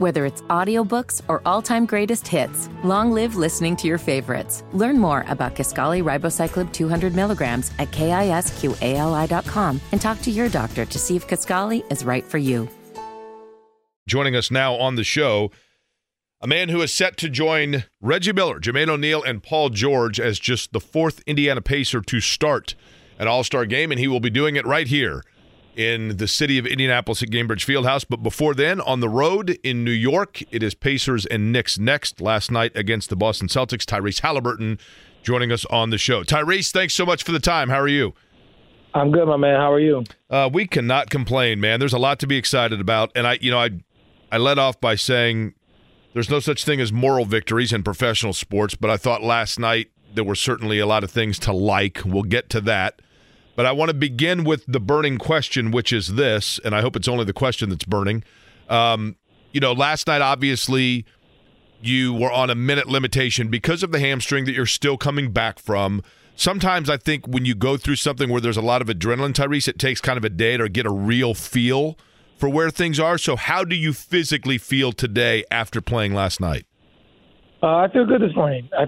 Whether it's audiobooks or all-time greatest hits, long live listening to your favorites. Learn more about Kisqali Ribocyclib 200 milligrams at KISQALI.com and talk to your doctor to see if Kisqali is right for you. Joining us now on the show, a man who is set to join Reggie Miller, Jermaine O'Neal, and Paul George as just the fourth Indiana Pacer to start an All-Star game, and he will be doing it right here in the city of Indianapolis at Gainbridge Fieldhouse. But before then, on the road in New York, it is Pacers and Knicks next. Last night against the Boston Celtics, Tyrese Haliburton joining us on the show. Tyrese, thanks so much for the time. How are you? I'm good, my man. How are you? We cannot complain, man. There's a lot to be excited about, and I led off by saying there's no such thing as moral victories in professional sports, but I thought last night there were certainly a lot of things to like. We'll get to that. But I want to begin with the burning question, which is this, and I hope it's only the question that's burning. Last night, obviously, you were on a minute limitation because of the hamstring that you're still coming back from. Sometimes I think when you go through something where there's a lot of adrenaline, Tyrese, it takes kind of a day to get a real feel for where things are. So how do you physically feel today after playing last night? I feel good this morning. I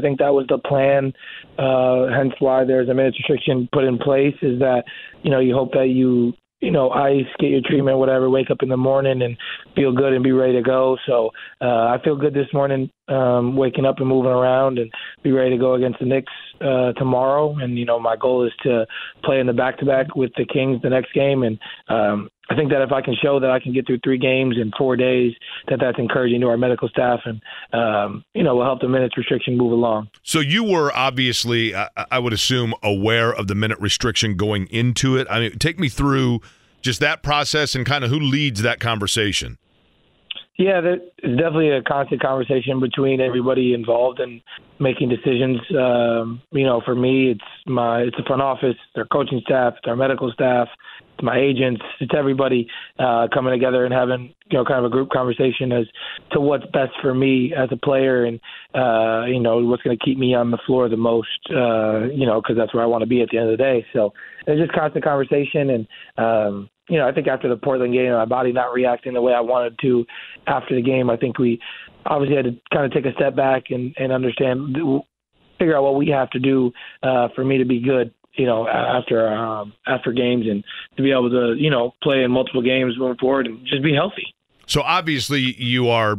think that was the plan, hence why there's a minutes restriction put in place, is that, you hope that you ice, get your treatment, whatever, wake up in the morning and feel good and be ready to go. So I feel good this morning, waking up and moving around and be ready to go against the Knicks tomorrow. And, my goal is to play in the back-to-back with the Kings the next game. And I think that if I can show that I can get through 3 games in 4 days, that's encouraging to our medical staff and, will help the minutes restriction move along. So you were obviously, I would assume, aware of the minute restriction going into it. I mean, take me through just that process and kind of who leads that conversation. Yeah, there's definitely a constant conversation between everybody involved in making decisions. For me, it's the front office, their coaching staff, their medical staff, my agents, it's everybody coming together and having kind of a group conversation as to what's best for me as a player and what's going to keep me on the floor the most, because that's where I want to be at the end of the day. So it's just constant conversation, and I think after the Portland game, my body not reacting the way I wanted to after the game, I think we obviously had to kind of take a step back and understand, figure out what we have to do for me to be good, after games, and to be able to, play in multiple games going forward and just be healthy. So obviously you are,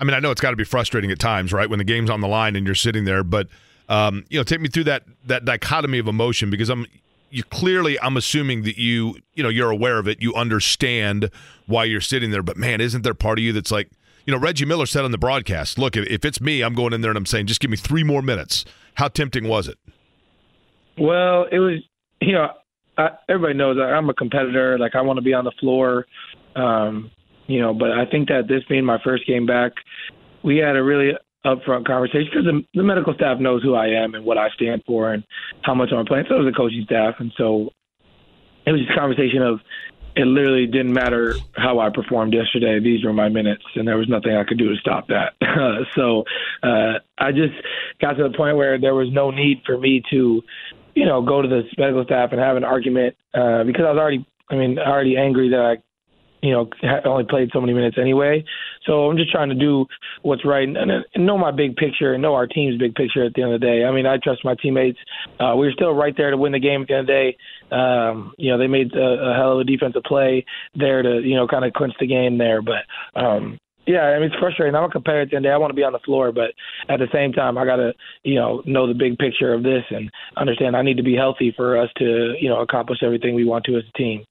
I know it's got to be frustrating at times, right, when the game's on the line and you're sitting there, but, take me through that dichotomy of emotion, because I'm assuming that you're aware of it. You understand why you're sitting there, but man, isn't there part of you that's like, Reggie Miller said on the broadcast, look, if it's me, I'm going in there and I'm saying, just give me 3 more minutes. How tempting was it? Well, it was, everybody knows that I'm a competitor. Like, I want to be on the floor, but I think that this being my first game back, we had a really upfront conversation because the medical staff knows who I am and what I stand for and how much I'm playing. So does the coaching staff. And so it was just a conversation of it literally didn't matter how I performed yesterday. These were my minutes, and there was nothing I could do to stop that. So I just got to the point where there was no need for me to, go to the medical staff and have an argument because I was already angry that I only played so many minutes anyway. So I'm just trying to do what's right and know my big picture and know our team's big picture at the end of the day. I trust my teammates. We were still right there to win the game at the end of the day. They made a hell of a defensive play there to, kind of clinch the game there. But, it's frustrating. I'm a competitor at the end of the day. I want to be on the floor, but at the same time, I got to, know the big picture of this and understand I need to be healthy for us to, accomplish everything we want to as a team.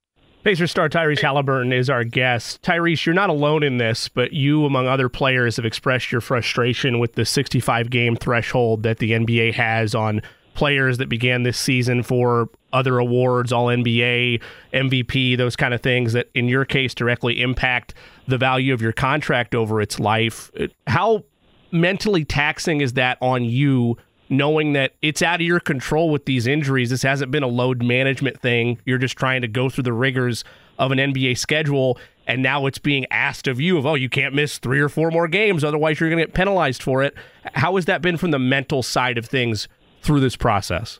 Pacers star Tyrese Haliburton is our guest. Tyrese, you're not alone in this, but you, among other players, have expressed your frustration with the 65-game threshold that the NBA has on players that began this season for other awards, All-NBA, MVP, those kind of things that, in your case, directly impact the value of your contract over its life. How mentally taxing is that on you, knowing that it's out of your control with these injuries? This hasn't been a load management thing. You're just trying to go through the rigors of an NBA schedule, and now it's being asked of you you can't miss 3 or 4 more games, otherwise you're going to get penalized for it. How has that been from the mental side of things through this process?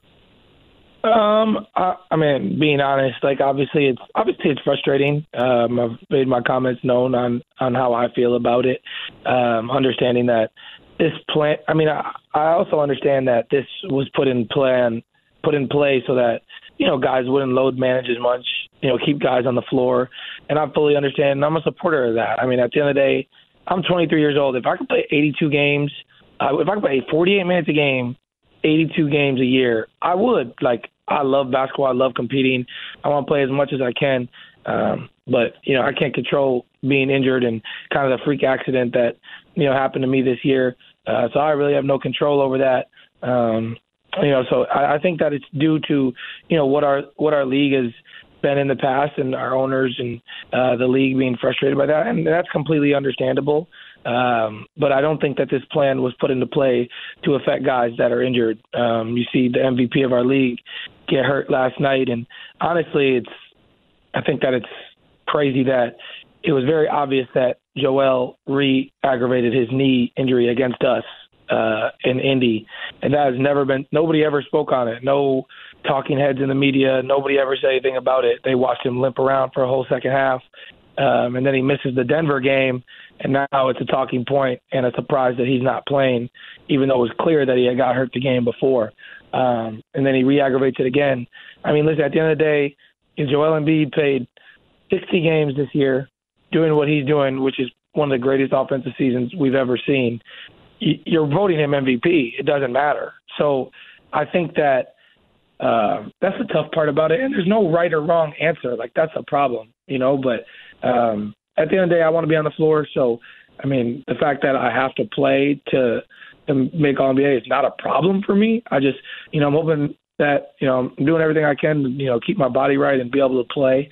I mean, being honest, like obviously it's frustrating. I've made my comments known on how I feel about it. Understanding that this plan, I mean, I also understand that this was put in play so that, you know, guys wouldn't load manage as much, you know, keep guys on the floor. And I fully understand, and I'm a supporter of that. I mean, at the end of the day, I'm 23 years old. If I could play 82 games, if I could play 48 minutes a game, 82 games a year, I would. Like, I love basketball. I love competing. I want to play as much as I can. But, you know, I can't control being injured and kind of the freak accident that, you know, happened to me this year. So I really have no control over that. You know, so I think that it's due to, you know, what our league has been in the past and our owners and the league being frustrated by that. And that's completely understandable. But I don't think that this plan was put into play to affect guys that are injured. You see the MVP of our league get hurt last night. And honestly, I think that it's crazy that it was very obvious that Joel re-aggravated his knee injury against us in Indy. And that has never been – nobody ever spoke on it. No talking heads in the media. Nobody ever said anything about it. They watched him limp around for a whole second half. And then he misses the Denver game, and now it's a talking point and a surprise that he's not playing, even though it was clear that he had got hurt the game before. And then he re-aggravates it again. I mean, listen, at the end of the day, Joel Embiid played 60 games this year doing what he's doing, which is one of the greatest offensive seasons we've ever seen. You're voting him MVP. It doesn't matter. So I think that that's the tough part about it. And there's no right or wrong answer. Like, that's a problem, you know, but at the end of the day, I want to be on the floor. So, I mean, the fact that I have to play to make All-NBA is not a problem for me. I just, you know, I'm hoping that, you know, I'm doing everything I can to, you know, keep my body right and be able to play.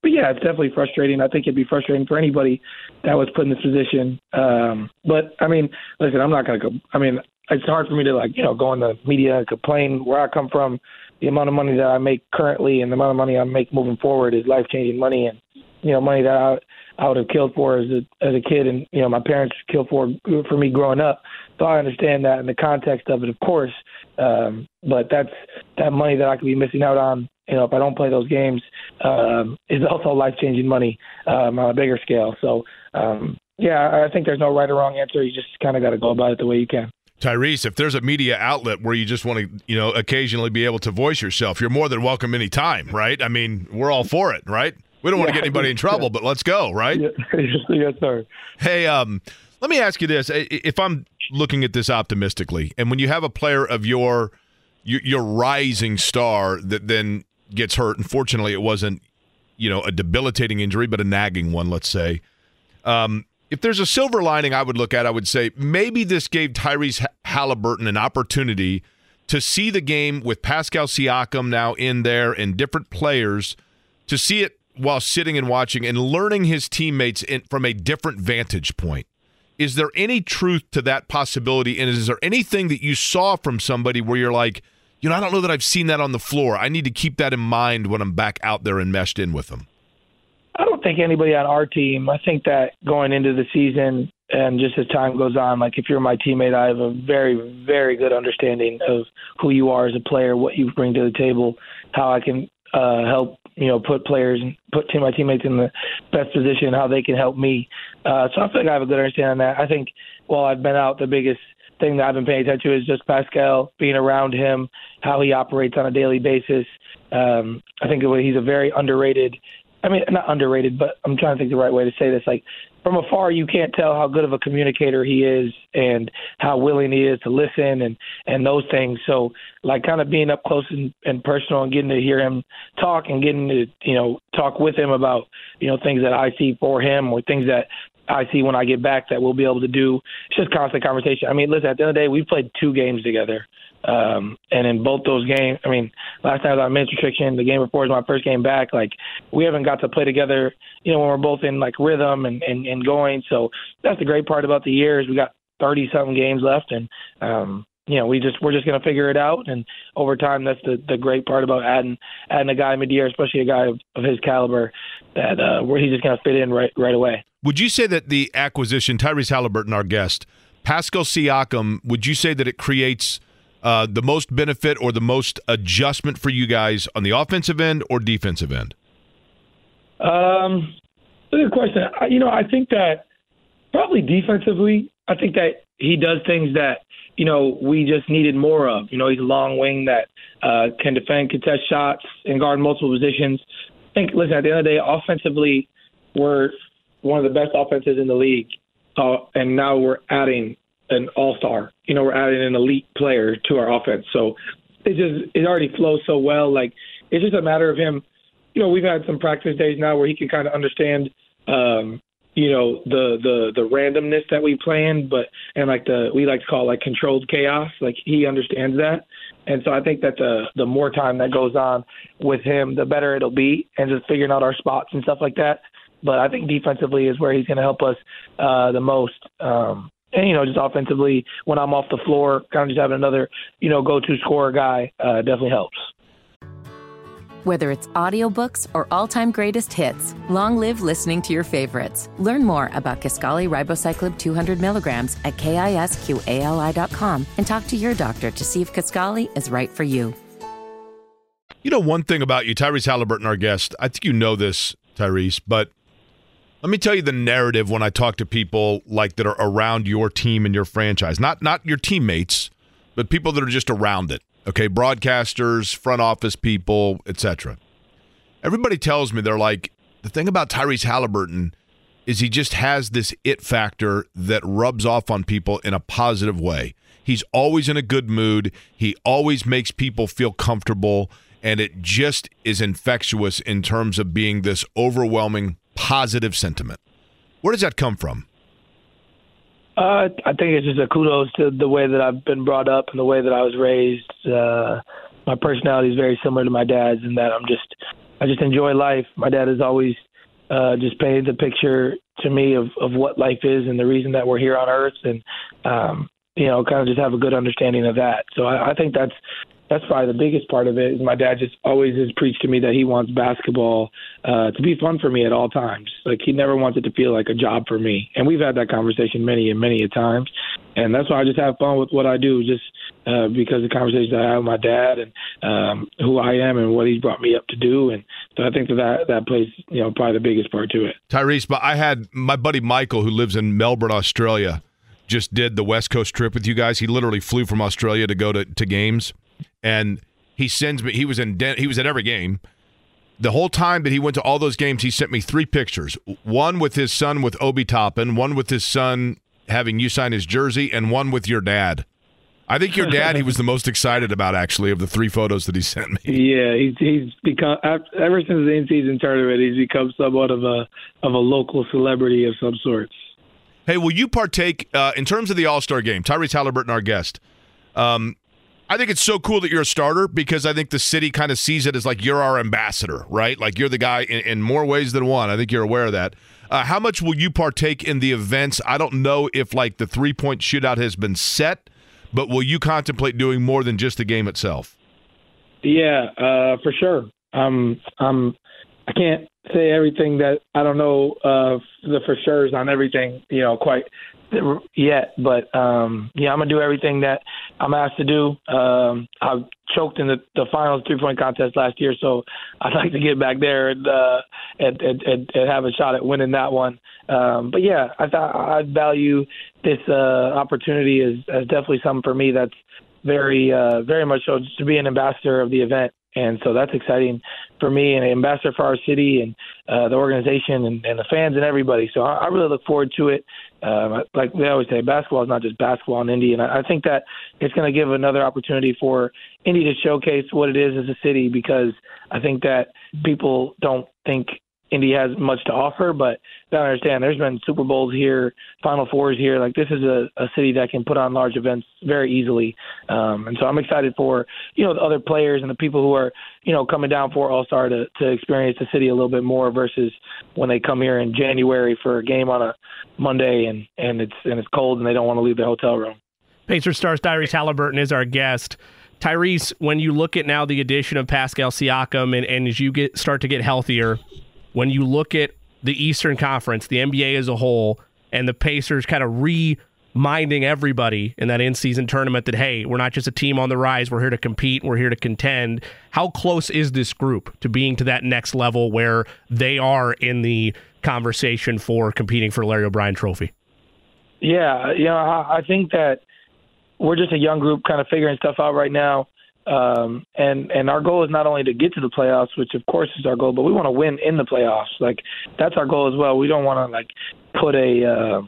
But, yeah, it's definitely frustrating. I think it'd be frustrating for anybody that was put in this position. But, I mean, listen, I'm not going to go – I mean, it's hard for me to, like, you know, go in the media and complain where I come from. The amount of money that I make currently and the amount of money I make moving forward is life-changing money, and, you know, money that I would have killed for as a kid, and, you know, my parents killed for me growing up. So I understand that in the context of it, of course. But that's that money that I could be missing out on, you know, if I don't play those games, is also life-changing money on a bigger scale. So, yeah, I think there's no right or wrong answer. You just kind of got to go about it the way you can. Tyrese, if there's a media outlet where you just want to, you know, occasionally be able to voice yourself, you're more than welcome anytime, right? I mean, we're all for it, right? We don't want to get anybody in trouble, but let's go, right? Yeah. Yes, sir. Hey, let me ask you this. If I'm looking at this optimistically, and when you have a player of your rising star that then gets hurt, and fortunately it wasn't, you know, a debilitating injury, but a nagging one, let's say. If there's a silver lining I would look at, I would say maybe this gave Tyrese Haliburton an opportunity to see the game with Pascal Siakam now in there and different players, to see it while sitting and watching and learning his teammates from a different vantage point. Is there any truth to that possibility? And is there anything that you saw from somebody where you're like, you know, I don't know that I've seen that on the floor. I need to keep that in mind when I'm back out there and meshed in with them. I don't think anybody on our team. I think that going into the season and just as time goes on, like if you're my teammate, I have a very, very good understanding of who you are as a player, what you bring to the table, how I can help, you know, put players and put my teammates in the best position, how they can help me. So I feel like I have a good understanding of that. I think while I've been out, the biggest thing that I've been paying attention to is just Pascal, being around him, how he operates on a daily basis. I think he's a very underrated, I mean, not underrated, but I'm trying to think the right way to say this. Like, from afar, you can't tell how good of a communicator he is and how willing he is to listen and those things. So, like, kind of being up close and personal and getting to hear him talk and getting to, you know, talk with him about, you know, things that I see for him or things that I see when I get back that we'll be able to do. It's just constant conversation. I mean, listen, at the end of the day, we played 2 games together. And in both those games, I mean, last night I was on men's restriction. The game before was my first game back. Like, we haven't got to play together, you know, when we're both in, like, rhythm and going. So that's the great part about the year is we got 30-something games left. And, you know, we're just going to figure it out. And over time, that's the great part about adding a guy mid-year, especially a guy of his caliber, that where he's just going to fit in right away. Would you say that the acquisition, Tyrese Haliburton, our guest, Pascal Siakam, would you say that it creates – the most benefit or the most adjustment for you guys on the offensive end or defensive end? Good question. I think that probably defensively, I think that he does things that, we just needed more of. He's a long wing that can defend, contest shots, and guard multiple positions. I think, listen, at the end of the day, offensively, we're one of the best offenses in the league, and now we're adding an all-star. We're adding an elite player to our offense. So it already flows so well. Like, it's just a matter of him. We've had some practice days now where he can kind of understand, the randomness that we play in, we like to call it, like, controlled chaos. Like, he understands that. And so I think that the more time that goes on with him, the better it'll be, and just figuring out our spots and stuff like that. But I think defensively is where he's going to help us the most. And just offensively, when I'm off the floor, kind of just having another, go-to scorer guy definitely helps. Whether it's audiobooks or all-time greatest hits, long live listening to your favorites. Learn more about Kisqali Ribociclib 200 milligrams at KISQALI.com and talk to your doctor to see if Kisqali is right for you. One thing about you, Tyrese Haliburton, our guest, I think you know this, Tyrese, but let me tell you the narrative when I talk to people like that are around your team and your franchise. Not your teammates, but people that are just around it. Okay, broadcasters, front office people, etc. Everybody tells me, they're like, the thing about Tyrese Haliburton is he just has this it factor that rubs off on people in a positive way. He's always in a good mood. He always makes people feel comfortable, and it just is infectious in terms of being this overwhelming positive sentiment. Where does that come from? I think it's just a kudos to the way that I've been brought up and the way that I was raised. My personality is very similar to my dad's in that I just enjoy life. My dad has always just painted the picture to me of what life is and the reason that we're here on earth, and, kind of just have a good understanding of that. So I think that's probably the biggest part of it is my dad just always has preached to me that he wants basketball to be fun for me at all times. Like, he never wants it to feel like a job for me. And we've had that conversation many and many a times. And that's why I just have fun with what I do, just because of the conversations I have with my dad and who I am and what he's brought me up to do. And so I think that plays, probably the biggest part to it. Tyrese, but I had my buddy Michael, who lives in Melbourne, Australia, just did the West Coast trip with you guys. He literally flew from Australia to go to games. And he sends me – he was at every game. The whole time that he went to all those games, he sent me three pictures, one with his son with Obi Toppin, one with his son having you sign his jersey, and one with your dad. I think your dad he was the most excited about, actually, of the three photos that he sent me. Yeah, he's become – ever since the in-season tournament, he's become somewhat of a local celebrity of some sort. Hey, will you partake in terms of the All-Star game, Tyrese Haliburton, our guest, I think it's so cool that you're a starter because I think the city kind of sees it as like you're our ambassador, right? Like you're the guy in more ways than one. I think you're aware of that. How much will you partake in the events? I don't know if like the three-point shootout has been set, but will you contemplate doing more than just the game itself? Yeah, for sure. I can't say everything that I don't know the for sure's on everything, quite yet. But, I'm going to do everything that I'm asked to do. I choked in the finals three-point contest last year, so I'd like to get back there and have a shot at winning that one. But, yeah, I value this opportunity as definitely something for me that's very, very much so just to be an ambassador of the event. And so that's exciting for me and an ambassador for our city and the organization and the fans and everybody. So I really look forward to it. Like we always say, basketball is not just basketball in Indy. And I think that it's going to give another opportunity for Indy to showcase what it is as a city, because I think that people don't think Indy has much to offer, but I understand there's been Super Bowls here, Final Fours here. Like, this is a city that can put on large events very easily. And so I'm excited for, the other players and the people who are, coming down for All-Star to experience the city a little bit more versus when they come here in January for a game on a Monday and it's cold and they don't want to leave their hotel room. Pacers star Tyrese Haliburton is our guest. Tyrese, when you look at now the addition of Pascal Siakam and as you start to get healthier, when you look at the Eastern Conference, the NBA as a whole, and the Pacers kind of minding everybody in that in-season tournament that, hey, we're not just a team on the rise. We're here to compete. We're here to contend. How close is this group to being to that next level where they are in the conversation for competing for Larry O'Brien Trophy? Yeah, you know, I think that we're just a young group kind of figuring stuff out right now. And our goal is not only to get to the playoffs, which of course is our goal, but we want to win in the playoffs. Like, that's our goal as well. We don't want to like put a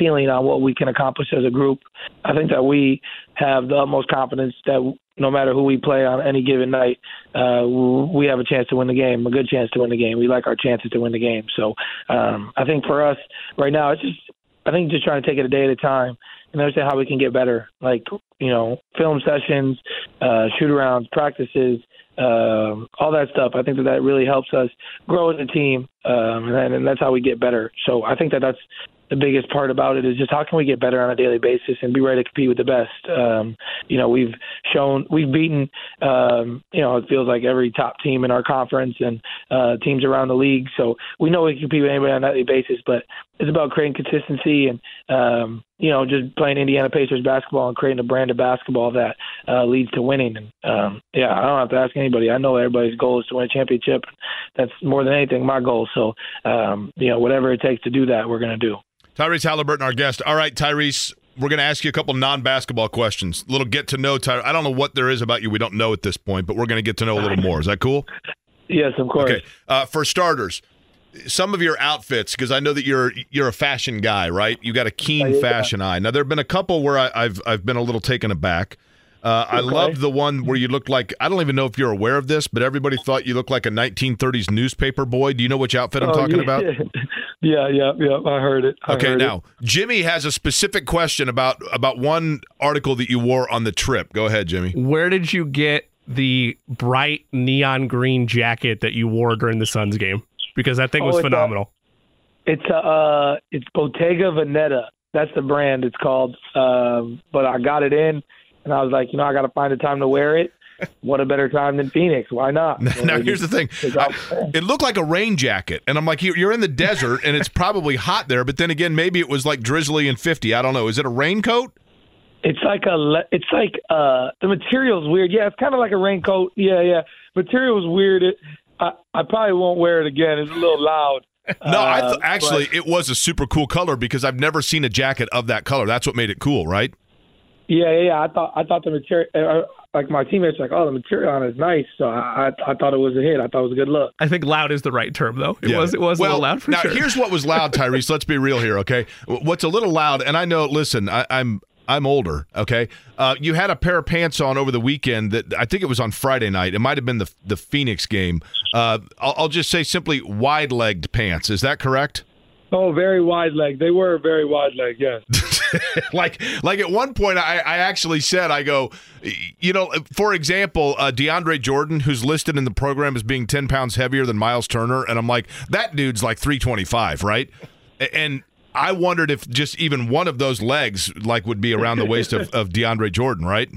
ceiling on what we can accomplish as a group. I think that we have the utmost confidence that no matter who we play on any given night, we have a chance to win the game, a good chance to win the game. We like our chances to win the game. So I think for us right now, it's just, I think just trying to take it a day at a time and understand how we can get better. Like, you know, film sessions, shoot-arounds, practices, all that stuff. I think that really helps us grow as a team, and that's how we get better. So I think that's the biggest part about it, is just how can we get better on a daily basis and be ready to compete with the best. You know, we've beaten, it feels like every top team in our conference and teams around the league. So we know we can compete with anybody on a nightly basis, but it's about creating consistency and, just playing Indiana Pacers basketball and creating a brand of basketball that leads to winning. And I don't have to ask anybody. I know everybody's goal is to win a championship. That's more than anything my goal. So, whatever it takes to do that, we're going to do. Tyrese Haliburton, our guest. All right, Tyrese, we're going to ask you a couple non-basketball questions. A little get-to-know, Tyrese. I don't know what there is about you we don't know at this point, but we're going to get to know a little more. Is that cool? Yes, of course. Okay. For starters, some of your outfits, because I know that you're a fashion guy, right? You got a keen fashion eye. Now, there have been a couple where I've been a little taken aback. I love the one where you look like, I don't even know if you're aware of this, but everybody thought you looked like a 1930s newspaper boy. Do you know which outfit I'm talking about? Yeah. I heard it. Jimmy has a specific question about one article that you wore on the trip. Go ahead, Jimmy. Where did you get the bright neon green jacket that you wore during the Suns game? Because that thing was phenomenal. It's Bottega Veneta. That's the brand it's called. But I got it in. And I was like, I got to find a time to wear it. What a better time than Phoenix? Why not? Now, here's the thing. It looked like a rain jacket. And I'm like, you're in the desert, and it's probably hot there. But then again, maybe it was like drizzly and 50. I don't know. Is it a raincoat? It's like the material's weird. Yeah, it's kind of like a raincoat. Yeah. Material's weird. I probably won't wear it again. It's a little loud. No, actually, it was a super cool color because I've never seen a jacket of that color. That's what made it cool, right? Yeah. I thought the material, like my teammates were like, oh, the material on it is nice. So I thought it was a hit. I thought it was a good look. I think loud is the right term, though. It was a little loud for sure. Now, here's what was loud, Tyrese. Let's be real here, okay? What's a little loud, and I know, listen, I'm older, okay? You had a pair of pants on over the weekend that I think it was on Friday night. It might have been the Phoenix game. I'll just say simply wide-legged pants. Is that correct? Oh, very wide-legged. They were very wide-legged, yes. Like at one point, I actually said, I go, for example, DeAndre Jordan, who's listed in the program as being 10 pounds heavier than Miles Turner, and I'm like, that dude's like 325, right? And I wondered if just even one of those legs would be around the waist of DeAndre Jordan, right?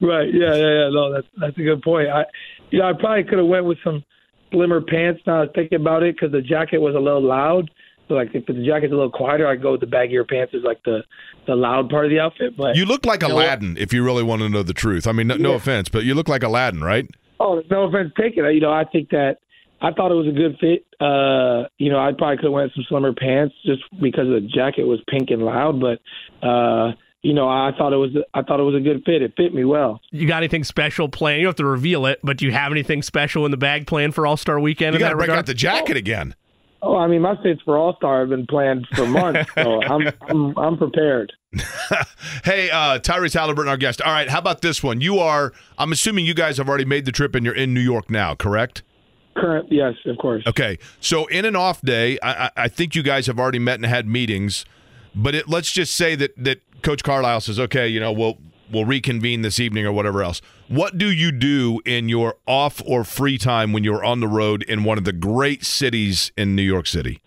Right, yeah. No, that's a good point. I probably could have went with some slimmer pants now I was thinking about it because the jacket was a little loud. So, if the jacket's a little quieter, I go with the baggier pants is the loud part of the outfit. But you look like Aladdin, if you really want to know the truth. I mean, no offense, but you look like Aladdin, right? Oh, no offense taken. I think that I thought it was a good fit. I probably could have went some slimmer pants just because the jacket was pink and loud. But I thought it was a good fit. It fit me well. You got anything special planned? You don't have to reveal it, but do you have anything special in the bag planned for All-Star Weekend? You got to break out the jacket again. Oh, I mean, my fits for All-Star have been planned for months, so I'm prepared. Hey, Tyrese Haliburton, our guest. All right, how about this one? I'm assuming you guys have already made the trip and you're in New York now, correct? Yes, of course. Okay, so in an off day, I think you guys have already met and had meetings, but let's just say that Coach Carlisle says, okay, we'll reconvene this evening or whatever else. What do you do in your off or free time when you're on the road in one of the great cities in New York City?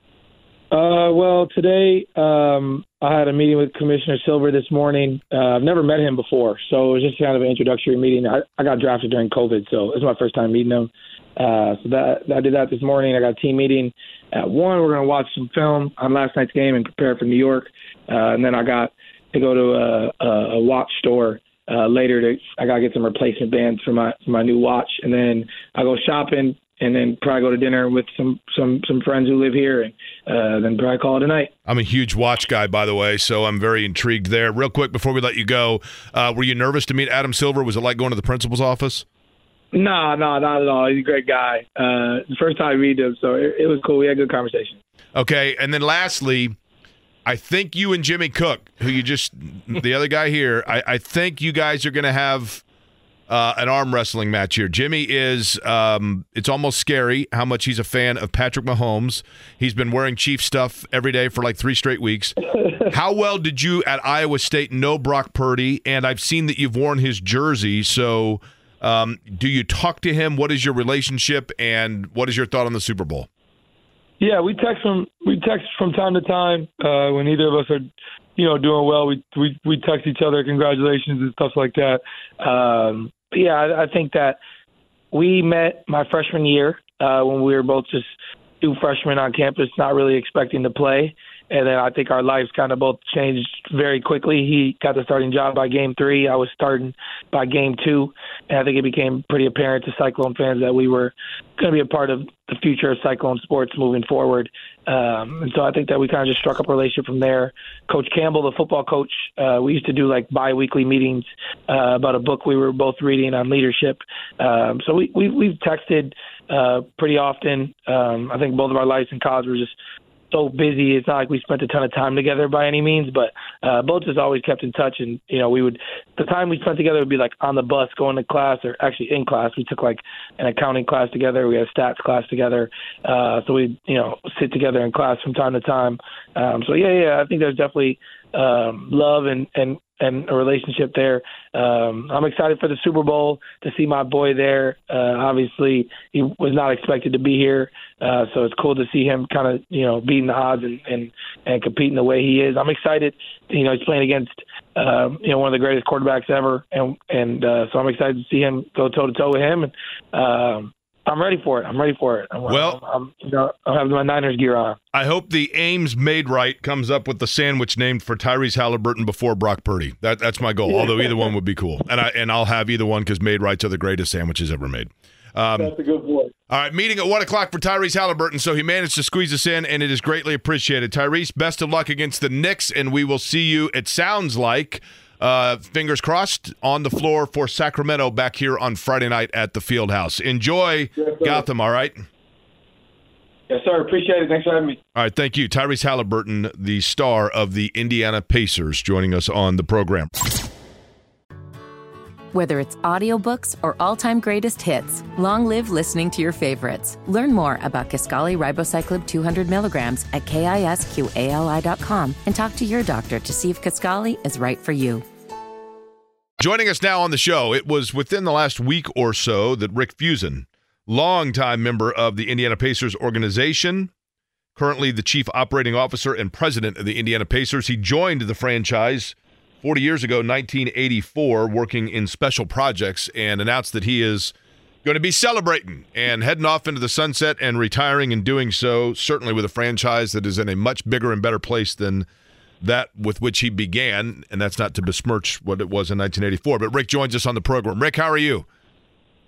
Well, today I had a meeting with Commissioner Silver this morning. I've never met him before, so it was just kind of an introductory meeting. I got drafted during COVID, so it's my first time meeting him. So that I did that this morning. I got a team meeting at 1. We're going to watch some film on last night's game and prepare for New York. And then I got to go to a watch store later. I got to get some replacement bands for my new watch. And then I go shopping and then probably go to dinner with some friends who live here and then probably call it a night. I'm a huge watch guy, by the way, so I'm very intrigued there. Real quick before we let you go, were you nervous to meet Adam Silver? Was it like going to the principal's office? No, not at all. He's a great guy. The first time I meet him, so it was cool. We had a good conversation. Okay, and then lastly, I think you and Jimmy Cook, who you just – the other guy here, I think you guys are going to have an arm wrestling match here. Jimmy is it's almost scary how much he's a fan of Patrick Mahomes. He's been wearing Chief stuff every day for like 3 straight weeks. How well did you at Iowa State know Brock Purdy? And I've seen that you've worn his jersey, so – do you talk to him? What is your relationship, and what is your thought on the Super Bowl? Yeah, we text from time to time when either of us are, doing well. We text each other congratulations and stuff like that. I think that we met my freshman year when we were both just two freshmen on campus, not really expecting to play. And then I think our lives kind of both changed very quickly. He got the starting job by game 3. I was starting by game 2. And I think it became pretty apparent to Cyclone fans that we were going to be a part of the future of Cyclone sports moving forward. And so I think that we kind of just struck up a relationship from there. Coach Campbell, the football coach, we used to do like biweekly meetings about a book we were both reading on leadership. So we've texted pretty often. I think both of our lives in college were just so busy. It's not like we spent a ton of time together by any means, but both just always kept in touch. And, the time we spent together would be like on the bus going to class, or actually in class. We took like an accounting class together. We had a stats class together. So we'd, sit together in class from time to time. I think there's definitely love and a relationship there. I'm excited for the Super Bowl to see my boy there. Obviously, he was not expected to be here, so it's cool to see him kind of, beating the odds and competing the way he is. I'm excited. He's playing against, one of the greatest quarterbacks ever, and so I'm excited to see him go toe-to-toe with him. And I'm ready for it. I'm having my Niners gear on. I hope the Ames Made Right comes up with the sandwich named for Tyrese Haliburton before Brock Purdy. That's my goal, although either one would be cool. And I'll have either one because Made Rights are the greatest sandwiches ever made. That's a good point. All right, meeting at 1 o'clock for Tyrese Haliburton, so he managed to squeeze us in, and it is greatly appreciated. Tyrese, best of luck against the Knicks, and we will see you, it sounds like, fingers crossed, on the floor for Sacramento back here on Friday night at the Fieldhouse. Enjoy, yes, Gotham, all right? Yes, sir. Appreciate it. Thanks for having me. All right, thank you. Tyrese Haliburton, the star of the Indiana Pacers, joining us on the program. Whether it's audiobooks or all-time greatest hits, long live listening to your favorites. Learn more about Kisqali Ribociclib 200 milligrams at KISQALI.com and talk to your doctor to see if Kisqali is right for you. Joining us now on the show, it was within the last week or so that Rick Fuson, longtime member of the Indiana Pacers organization, currently the chief operating officer and president of the Indiana Pacers, he joined the franchise 40 years ago, 1984, working in special projects, and announced that he is going to be celebrating and heading off into the sunset and retiring, and doing so certainly with a franchise that is in a much bigger and better place than that with which he began, and that's not to besmirch what it was in 1984. But Rick joins us on the program. Rick, how are you?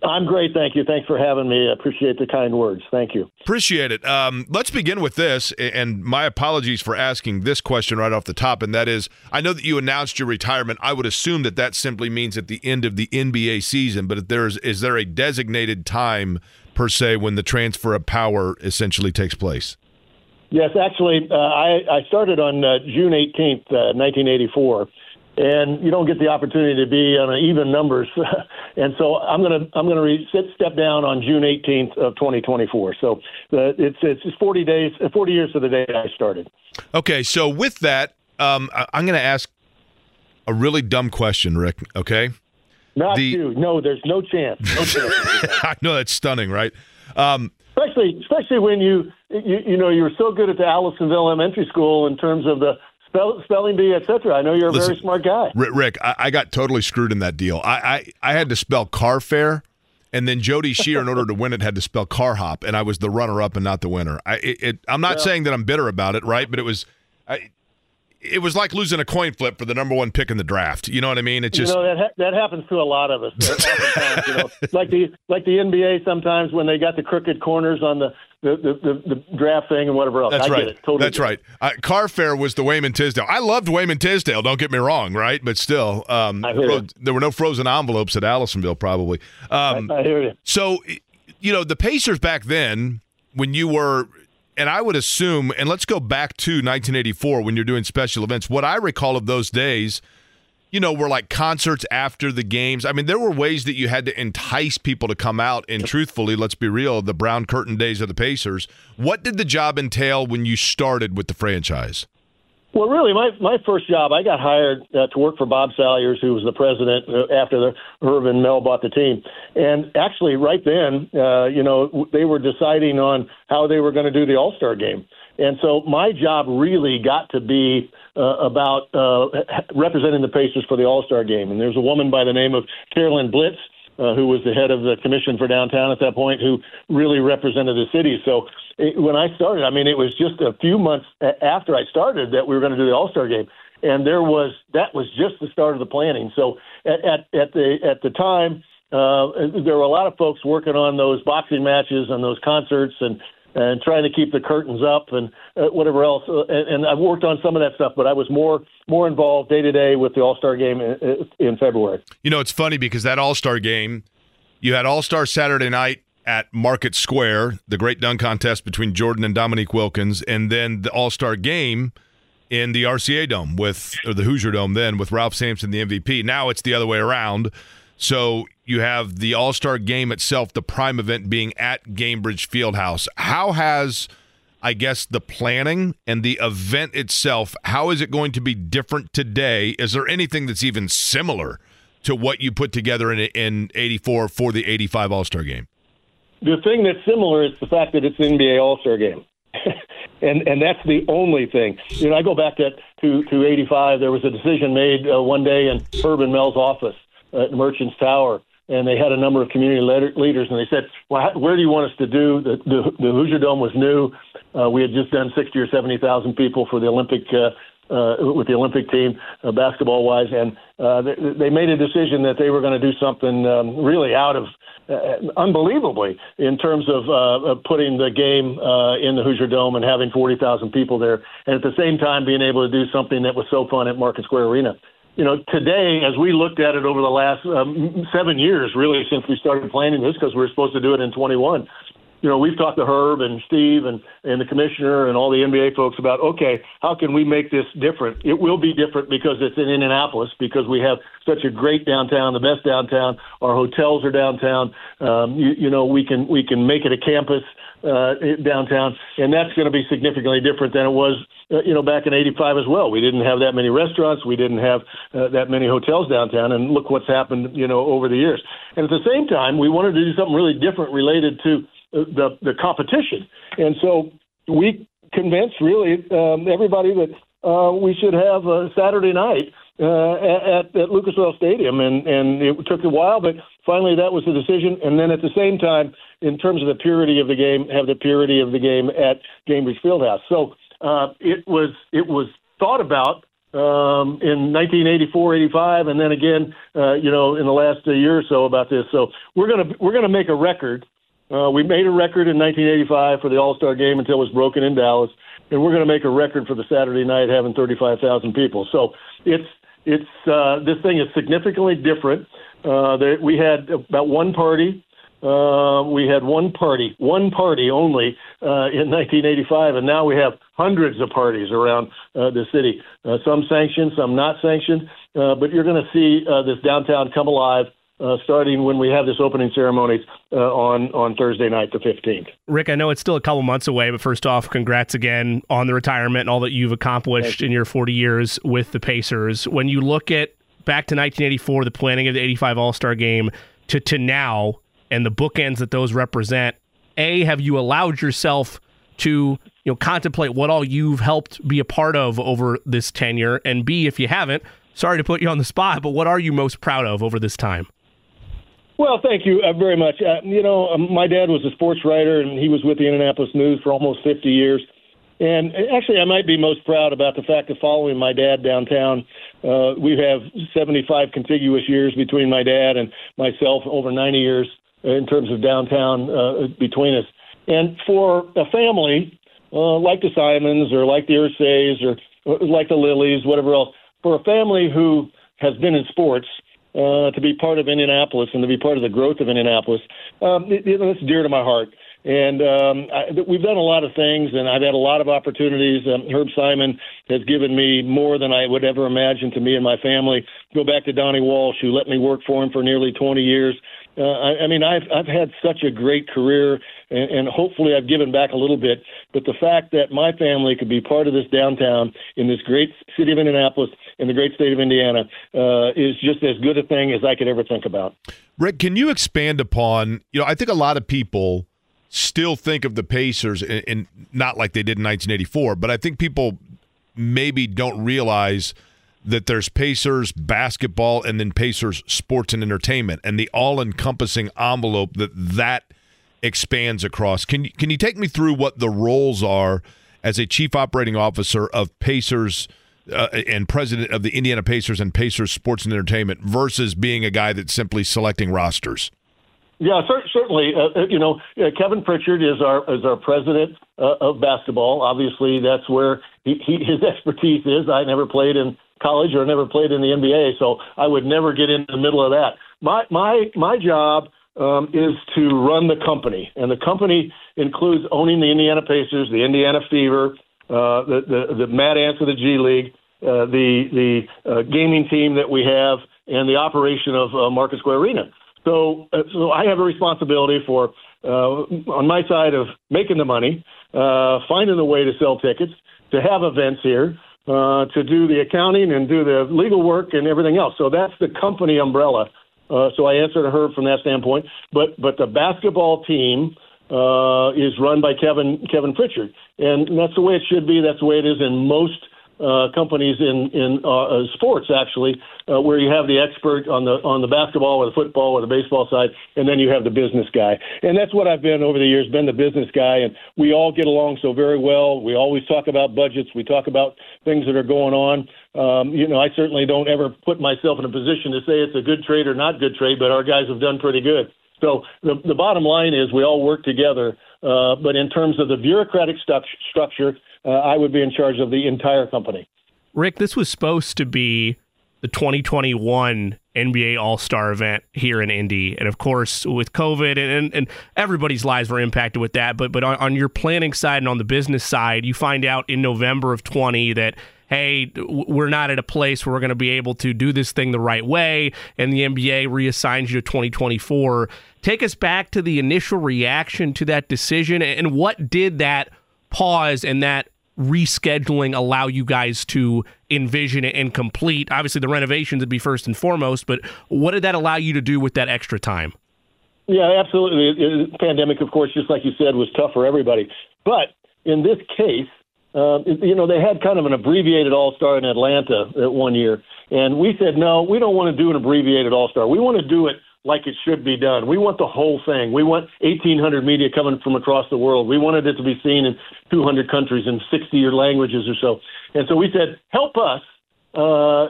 I'm great, thank you. Thanks for having me. I appreciate the kind words. Thank you. Appreciate it. Let's begin with this, and my apologies for asking this question right off the top, and that is, I know that you announced your retirement. I would assume that simply means at the end of the NBA season, but is there a designated time, per se, when the transfer of power essentially takes place? Yes, actually, I started on June 18th, 1984. And you don't get the opportunity to be on even numbers, and so I'm gonna step down on June 18th of 2024. So it's 40 years to the day I started. Okay, so with that, I'm gonna ask a really dumb question, Rick. Okay, no, there's no chance. No chance. I know that's stunning, right? Especially when you were so good at the Allisonville Elementary School in terms of the spelling bee, etc. I know you're a very smart guy. Rick, I got totally screwed in that deal. I had to spell car fare And then Jody Scheer, in order to win it, had to spell car hop, and I was the runner-up and not the winner. I'm not saying that I'm bitter about it, right? But it was like losing a coin flip for the number one pick in the draft. You know what I mean? It's just that happens to a lot of us. Oftentimes, like the NBA sometimes when they got the crooked corners on the draft thing and whatever else. I get it. Totally. That's right. Carfare was the Wayman Tisdale. I loved Wayman Tisdale, don't get me wrong, right? But still, there were no frozen envelopes at Allisonville probably. I hear you. So, the Pacers back then, when you were, and I would assume, and let's go back to 1984 when you're doing special events, what I recall of those days, were like concerts after the games. I mean, there were ways that you had to entice people to come out, and truthfully, let's be real, the brown curtain days of the Pacers. What did the job entail when you started with the franchise? Well, really, my first job, I got hired to work for Bob Salyers, who was the president after Herb and Mel bought the team. And actually, right then, they were deciding on how they were going to do the All-Star game. And so my job really got to be about representing the Pacers for the All-Star game. And there's a woman by the name of Carolyn Blitz, who was the head of the Commission for Downtown at that point, who really represented the city. So when I started, I mean, it was just a few months after I started that we were going to do the All-Star game. And that was just the start of the planning. So at the time, there were a lot of folks working on those boxing matches and those concerts and trying to keep the curtains up and whatever else. And I've worked on some of that stuff, but I was more involved day-to-day with the All-Star Game in February. It's funny because that All-Star Game, you had All-Star Saturday night at Market Square, the great dunk contest between Jordan and Dominique Wilkins, and then the All-Star Game in the RCA Dome, or the Hoosier Dome then, with Ralph Sampson, the MVP. Now it's the other way around. So you have the All-Star Game itself, the prime event being at Gainbridge Fieldhouse. How has, I guess, the planning and the event itself, how is it going to be different today? Is there anything that's even similar to what you put together in 84 for the 85 All-Star Game? The thing that's similar is the fact that it's an NBA All-Star Game. And that's the only thing. I go back to 85. There was a decision made one day in Herb and Mel's office at Merchants Tower, and they had a number of community leaders, and they said, well, where do you want us to do? The Hoosier Dome was new. We had just done 60 or 70,000 people for the Olympic with the Olympic team, basketball-wise, and they made a decision that they were going to do something really out of unbelievably in terms of putting the game in the Hoosier Dome and having 40,000 people there, and at the same time being able to do something that was so fun at Market Square Arena. Today, as we looked at it over the last 7 years, really, since we started planning this, because we were supposed to do it in 21, we've talked to Herb and Steve and the commissioner and all the NBA folks about, okay, how can we make this different? It will be different because it's in Indianapolis, because we have such a great downtown, the best downtown. Our hotels are downtown. We can make it a campus downtown, and that's going to be significantly different than it was, back in 85 as well. We didn't have that many restaurants. We didn't have that many hotels downtown, and look what's happened, over the years. And at the same time, we wanted to do something really different related to the competition. And so we convinced really everybody that we should have a Saturday night at Lucas Oil Stadium. And it took a while, but finally that was the decision. And then at the same time, in terms of the purity of the game, have the purity of the game at Gainbridge Fieldhouse. So it was thought about in 1984, 85, and then again, in the last year or so about this. So we're gonna make a record. We made a record in 1985 for the All-Star Game until it was broken in Dallas, and we're going to make a record for the Saturday night having 35,000 people. So it's this thing is significantly different. We had about one party. We had one party only in 1985, and now we have hundreds of parties around the city. Some sanctioned, some not sanctioned, but you're going to see this downtown come alive. Starting when we have this opening ceremony on Thursday night, the 15th. Rick, I know it's still a couple months away, but first off, congrats again on the retirement and all that you've accomplished in your 40 years with the Pacers. When you look at back to 1984, the planning of the 85 All-Star Game to now and the bookends that those represent, A, have you allowed yourself to contemplate what all you've helped be a part of over this tenure? And B, if you haven't, sorry to put you on the spot, but what are you most proud of over this time? Well, thank you very much. My dad was a sports writer, and he was with the Indianapolis News for almost 50 years. And actually, I might be most proud about the fact of following my dad downtown. We have 75 contiguous years between my dad and myself, over 90 years in terms of downtown between us. And for a family like the Simons or like the Ursays or like the Lillies, whatever else, for a family who has been in sports, to be part of Indianapolis and to be part of the growth of Indianapolis, it's dear to my heart. And we've done a lot of things, and I've had a lot of opportunities. Herb Simon has given me more than I would ever imagine to me and my family. Go back to Donnie Walsh, who let me work for him for nearly 20 years. I've had such a great career, and hopefully I've given back a little bit. But the fact that my family could be part of this downtown in this great city of Indianapolis and the great state of Indiana is just as good a thing as I could ever think about. Rick, can you expand upon, I think a lot of people still think of the Pacers, and not like they did in 1984, but I think people maybe don't realize that there's Pacers basketball and then Pacers sports and entertainment, and the all-encompassing envelope that expands across. Can you take me through what the roles are as a chief operating officer of Pacers and president of the Indiana Pacers and Pacers sports and entertainment versus being a guy that's simply selecting rosters? Yeah, certainly. Kevin Pritchard is our president of basketball. Obviously, that's where his expertise is. I never played in college or never played in the NBA, so I would never get in the middle of that. My job is to run the company, and the company includes owning the Indiana Pacers, the Indiana Fever, the Mad Ants of the G League, the gaming team that we have, and the operation of Market Square Arena. So I have a responsibility for, on my side of making the money, finding a way to sell tickets, to have events here, to do the accounting and do the legal work and everything else. So that's the company umbrella. So I answer to her from that standpoint. But the basketball team is run by Kevin Pritchard, and that's the way it should be. That's the way it is in most companies in sports, actually, where you have the expert on the basketball or the football or the baseball side, and then you have the business guy. And that's what I've been over the years, been the business guy, and we all get along so very well. We always talk about budgets. We talk about things that are going on. I certainly don't ever put myself in a position to say it's a good trade or not good trade, but our guys have done pretty good. So the bottom line is we all work together, but in terms of the bureaucratic structure, I would be in charge of the entire company. Rick, this was supposed to be the 2021 NBA All-Star event here in Indy. And, of course, with COVID, and everybody's lives were impacted with that. But on your planning side and on the business side, you find out in November of 20 that, hey, we're not at a place where we're going to be able to do this thing the right way, and the NBA reassigns you to 2024. Take us back to the initial reaction to that decision, and what did that pause and that rescheduling allow you guys to envision and complete? Obviously, the renovations would be first and foremost, but what did that allow you to do with that extra time? Yeah, absolutely. The pandemic, of course, just like you said, was tough for everybody. But in this case, they had kind of an abbreviated All-Star in Atlanta one year, and we said, no, we don't want to do an abbreviated All-Star. We want to do it like it should be done. We want the whole thing. We want 1,800 media coming from across the world. We wanted it to be seen in 200 countries in 60 languages or so. And so we said, help us, go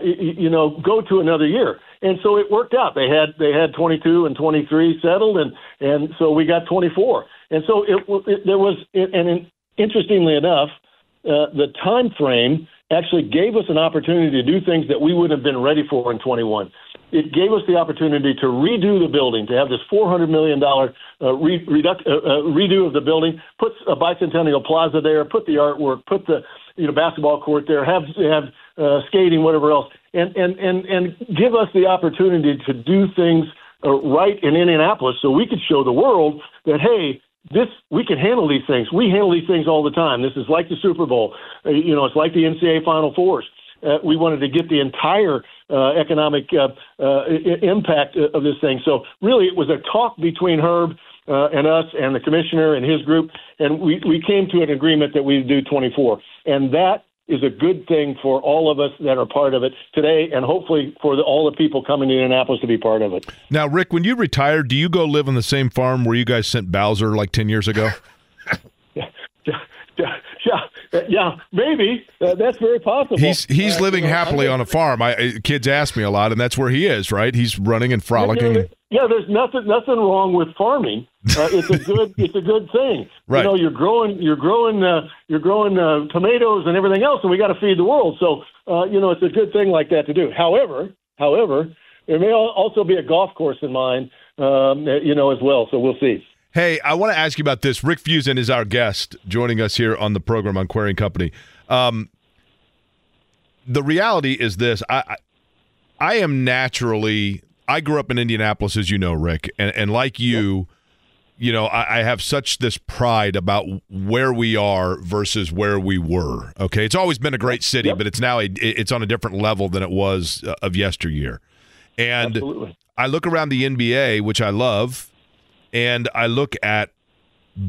to another year. And so it worked out. They had 22 and 23 settled, and so we got 24. And so interestingly enough, the time frame actually gave us an opportunity to do things that we wouldn't have been ready for in 21. It gave us the opportunity to redo the building, to have this $400 million redo of the building, put a Bicentennial Plaza there, put the artwork, put the basketball court there, have skating, whatever else, and give us the opportunity to do things right in Indianapolis so we could show the world that, hey, we can handle these things. We handle these things all the time. This is like the Super Bowl. It's like the NCAA Final Fours. We wanted to get the entire economic impact of this thing. So really it was a talk between Herb and us and the commissioner and his group, and we came to an agreement that we do 24. And that is a good thing for all of us that are part of it today, and hopefully for all the people coming to Indianapolis to be part of it. Now, Rick, when you retire, do you go live on the same farm where you guys sent Bowser like 10 years ago? Yeah, maybe. That's very possible. He's living happily on a farm. Kids ask me a lot, and that's where he is, right? He's running and frolicking. Yeah, there's nothing wrong with farming. It's a good thing. Right. You know, you're growing tomatoes and everything else, and we got to feed the world. So, you know, it's a good thing like that to do. However, there may also be a golf course in mind, you know, as well. So we'll see. Hey, I want to ask you about this. Rick Fuson is our guest joining us here on the program on Query & Company. The reality is this. I am naturally – I grew up in Indianapolis, as you know, Rick. And like you, you know, I have such this pride about where we are versus where we were. Okay, it's always been a great city, but it's now it's on a different level than it was of yesteryear. And absolutely. I look around the NBA, which I love – and I look at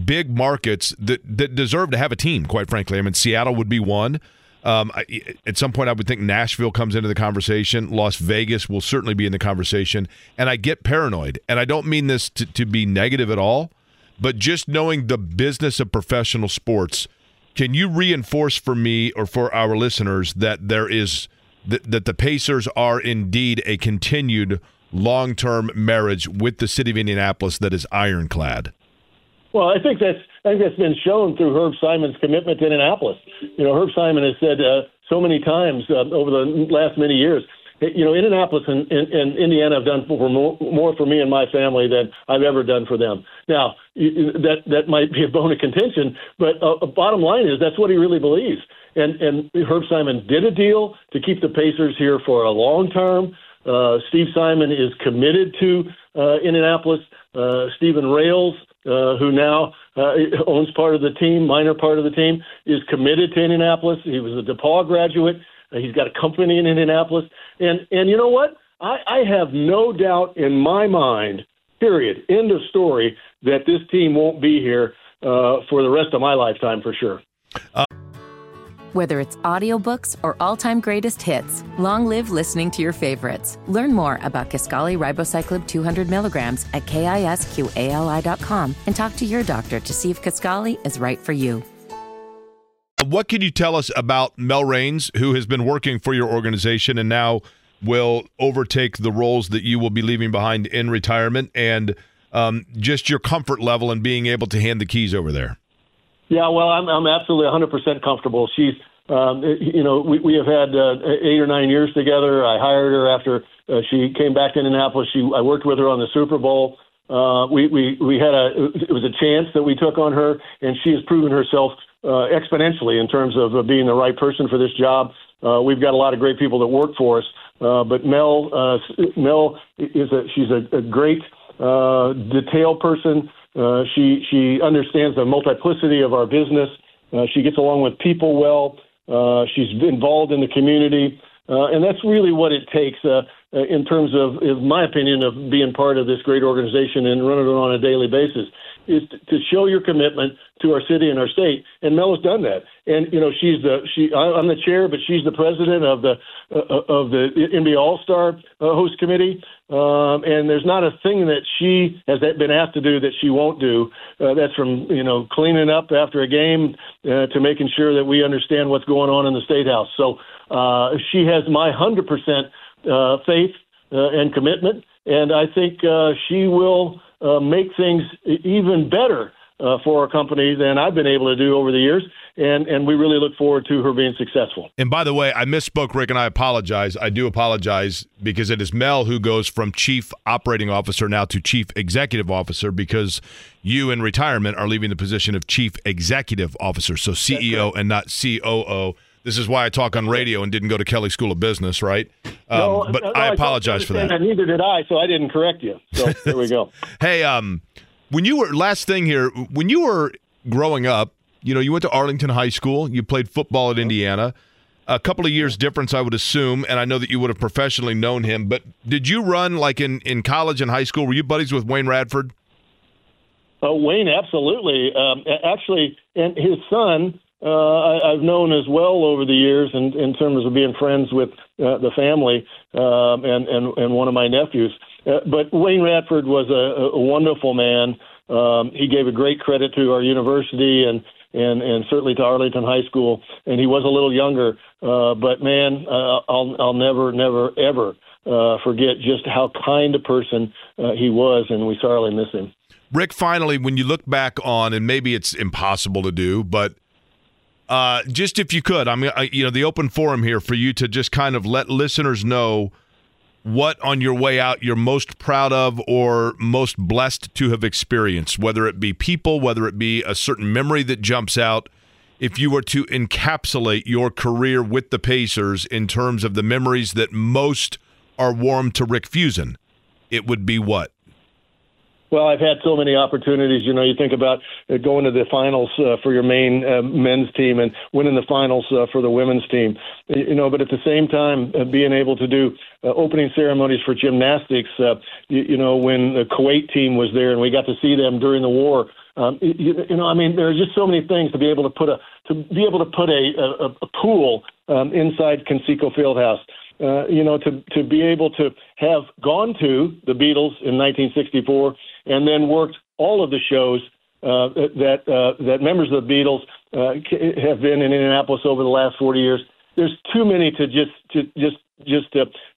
big markets that deserve to have a team, quite frankly. I mean, Seattle would be one. At some point, I would think Nashville comes into the conversation. Las Vegas will certainly be in the conversation. And I get paranoid. And I don't mean this to be negative at all, but just knowing the business of professional sports, can you reinforce for me or for our listeners that that the Pacers are indeed a continued long-term marriage with the city of Indianapolis that is ironclad? Well, I think that's been shown through Herb Simon's commitment to Indianapolis. You know, Herb Simon has said so many times over the last many years, you know, Indianapolis and Indiana have done more for me and my family than I've ever done for them. Now, that might be a bone of contention, but bottom line is that's what he really believes. And Herb Simon did a deal to keep the Pacers here for a long term. Steve Simon is committed to Indianapolis. Stephen Rails, who now owns part of the team, minor part of the team, is committed to Indianapolis. He was a DePaul graduate. He's got a company in Indianapolis. And you know what? I have no doubt in my mind, period, end of story, that this team won't be here for the rest of my lifetime for sure. Whether it's audiobooks or all-time greatest hits, long live listening to your favorites. Learn more about Kisqali Ribociclib 200 milligrams at KISQALI.com and talk to your doctor to see if Kisqali is right for you. What can you tell us about Mel Raines, who has been working for your organization and now will overtake the roles that you will be leaving behind in retirement, and just your comfort level in being able to hand the keys over there? Yeah, well, I'm absolutely 100% comfortable. She's, you know, we have had 8 or 9 years together. I hired her after she came back to Indianapolis. I worked with her on the Super Bowl. It was a chance that we took on her, and she has proven herself exponentially in terms of being the right person for this job. We've got a lot of great people that work for us, but Mel she's a great detail person. She understands the multiplicity of our business. She gets along with people well. She's involved in the community. And that's really what it takes in terms of, in my opinion, of being part of this great organization and running it on a daily basis, is to show your commitment to our city and our state. And Mel has done that. And, you know, I'm the chair, but she's the president of the NBA All-Star Host Committee. And there's not a thing that she has been asked to do that she won't do. That's from, you know, cleaning up after a game to making sure that we understand what's going on in the State House. So she has my 100% faith and commitment, and I think she will make things even better for our company than I've been able to do over the years, and we really look forward to her being successful. And by the way, I misspoke, Rick, and I apologize. I do apologize, because it is Mel who goes from Chief Operating Officer now to Chief Executive Officer, because you in retirement are leaving the position of Chief Executive Officer, so CEO and not COO. This is why I talk on radio and didn't go to Kelly School of Business, right? No, I apologize for that. And neither did I, so I didn't correct you. So there we go. Hey, when you were growing up, you know, you went to Arlington High School. You played football at Indiana. A couple of years difference, I would assume, and I know that you would have professionally known him. But did you run, like in college and high school, were you buddies with Wayne Radford? Wayne, absolutely. Actually, and his son I've known as well over the years, in terms of being friends with the family and one of my nephews. But Wayne Radford was a wonderful man. He gave a great credit to our university and certainly to Arlington High School. And he was a little younger, but man, I'll never ever forget just how kind a person he was, and we sorely miss him. Rick, finally, when you look back on, and maybe it's impossible to do, but just if you could, I mean, the open forum here for you to just kind of let listeners know what on your way out you're most proud of or most blessed to have experienced, whether it be people, whether it be a certain memory that jumps out. If you were to encapsulate your career with the Pacers in terms of the memories that most are warm to Rick Fuson, it would be what? Well, I've had so many opportunities. You know, you think about going to the finals for your main men's team and winning the finals for the women's team. You know, but at the same time, being able to do opening ceremonies for gymnastics, when the Kuwait team was there and we got to see them during the war. I mean, there are just so many things to be able to put a pool inside Conseco Fieldhouse. To be able to have gone to the Beatles in 1964 and then worked all of the shows that members of the Beatles have been in Indianapolis over the last 40 years. There's too many to just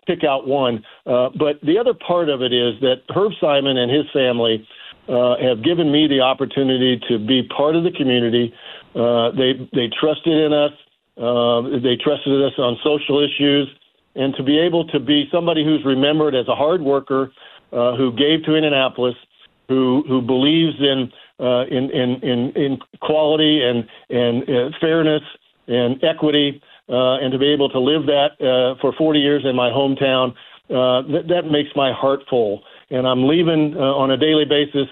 pick out one. But the other part of it is that Herb Simon and his family have given me the opportunity to be part of the community. They trusted in us. They trusted us on social issues. And to be able to be somebody who's remembered as a hard worker, who gave to Indianapolis, who believes in quality and fairness and equity, and to be able to live that for 40 years in my hometown, that makes my heart full. And I'm leaving on a daily basis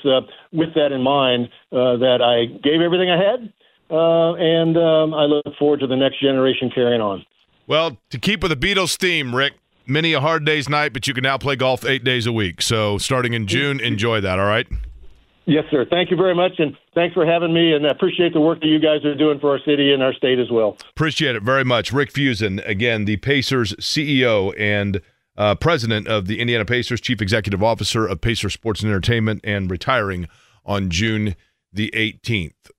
with that in mind, that I gave everything I had, and I look forward to the next generation carrying on. Well, to keep with the Beatles theme, Rick, many a hard day's night, but you can now play golf 8 days a week. So starting in June, enjoy that, all right? Yes, sir. Thank you very much, and thanks for having me, and I appreciate the work that you guys are doing for our city and our state as well. Appreciate it very much. Rick Fuson, again, the Pacers CEO and president of the Indiana Pacers, chief executive officer of Pacers Sports and Entertainment, and retiring on June the 18th.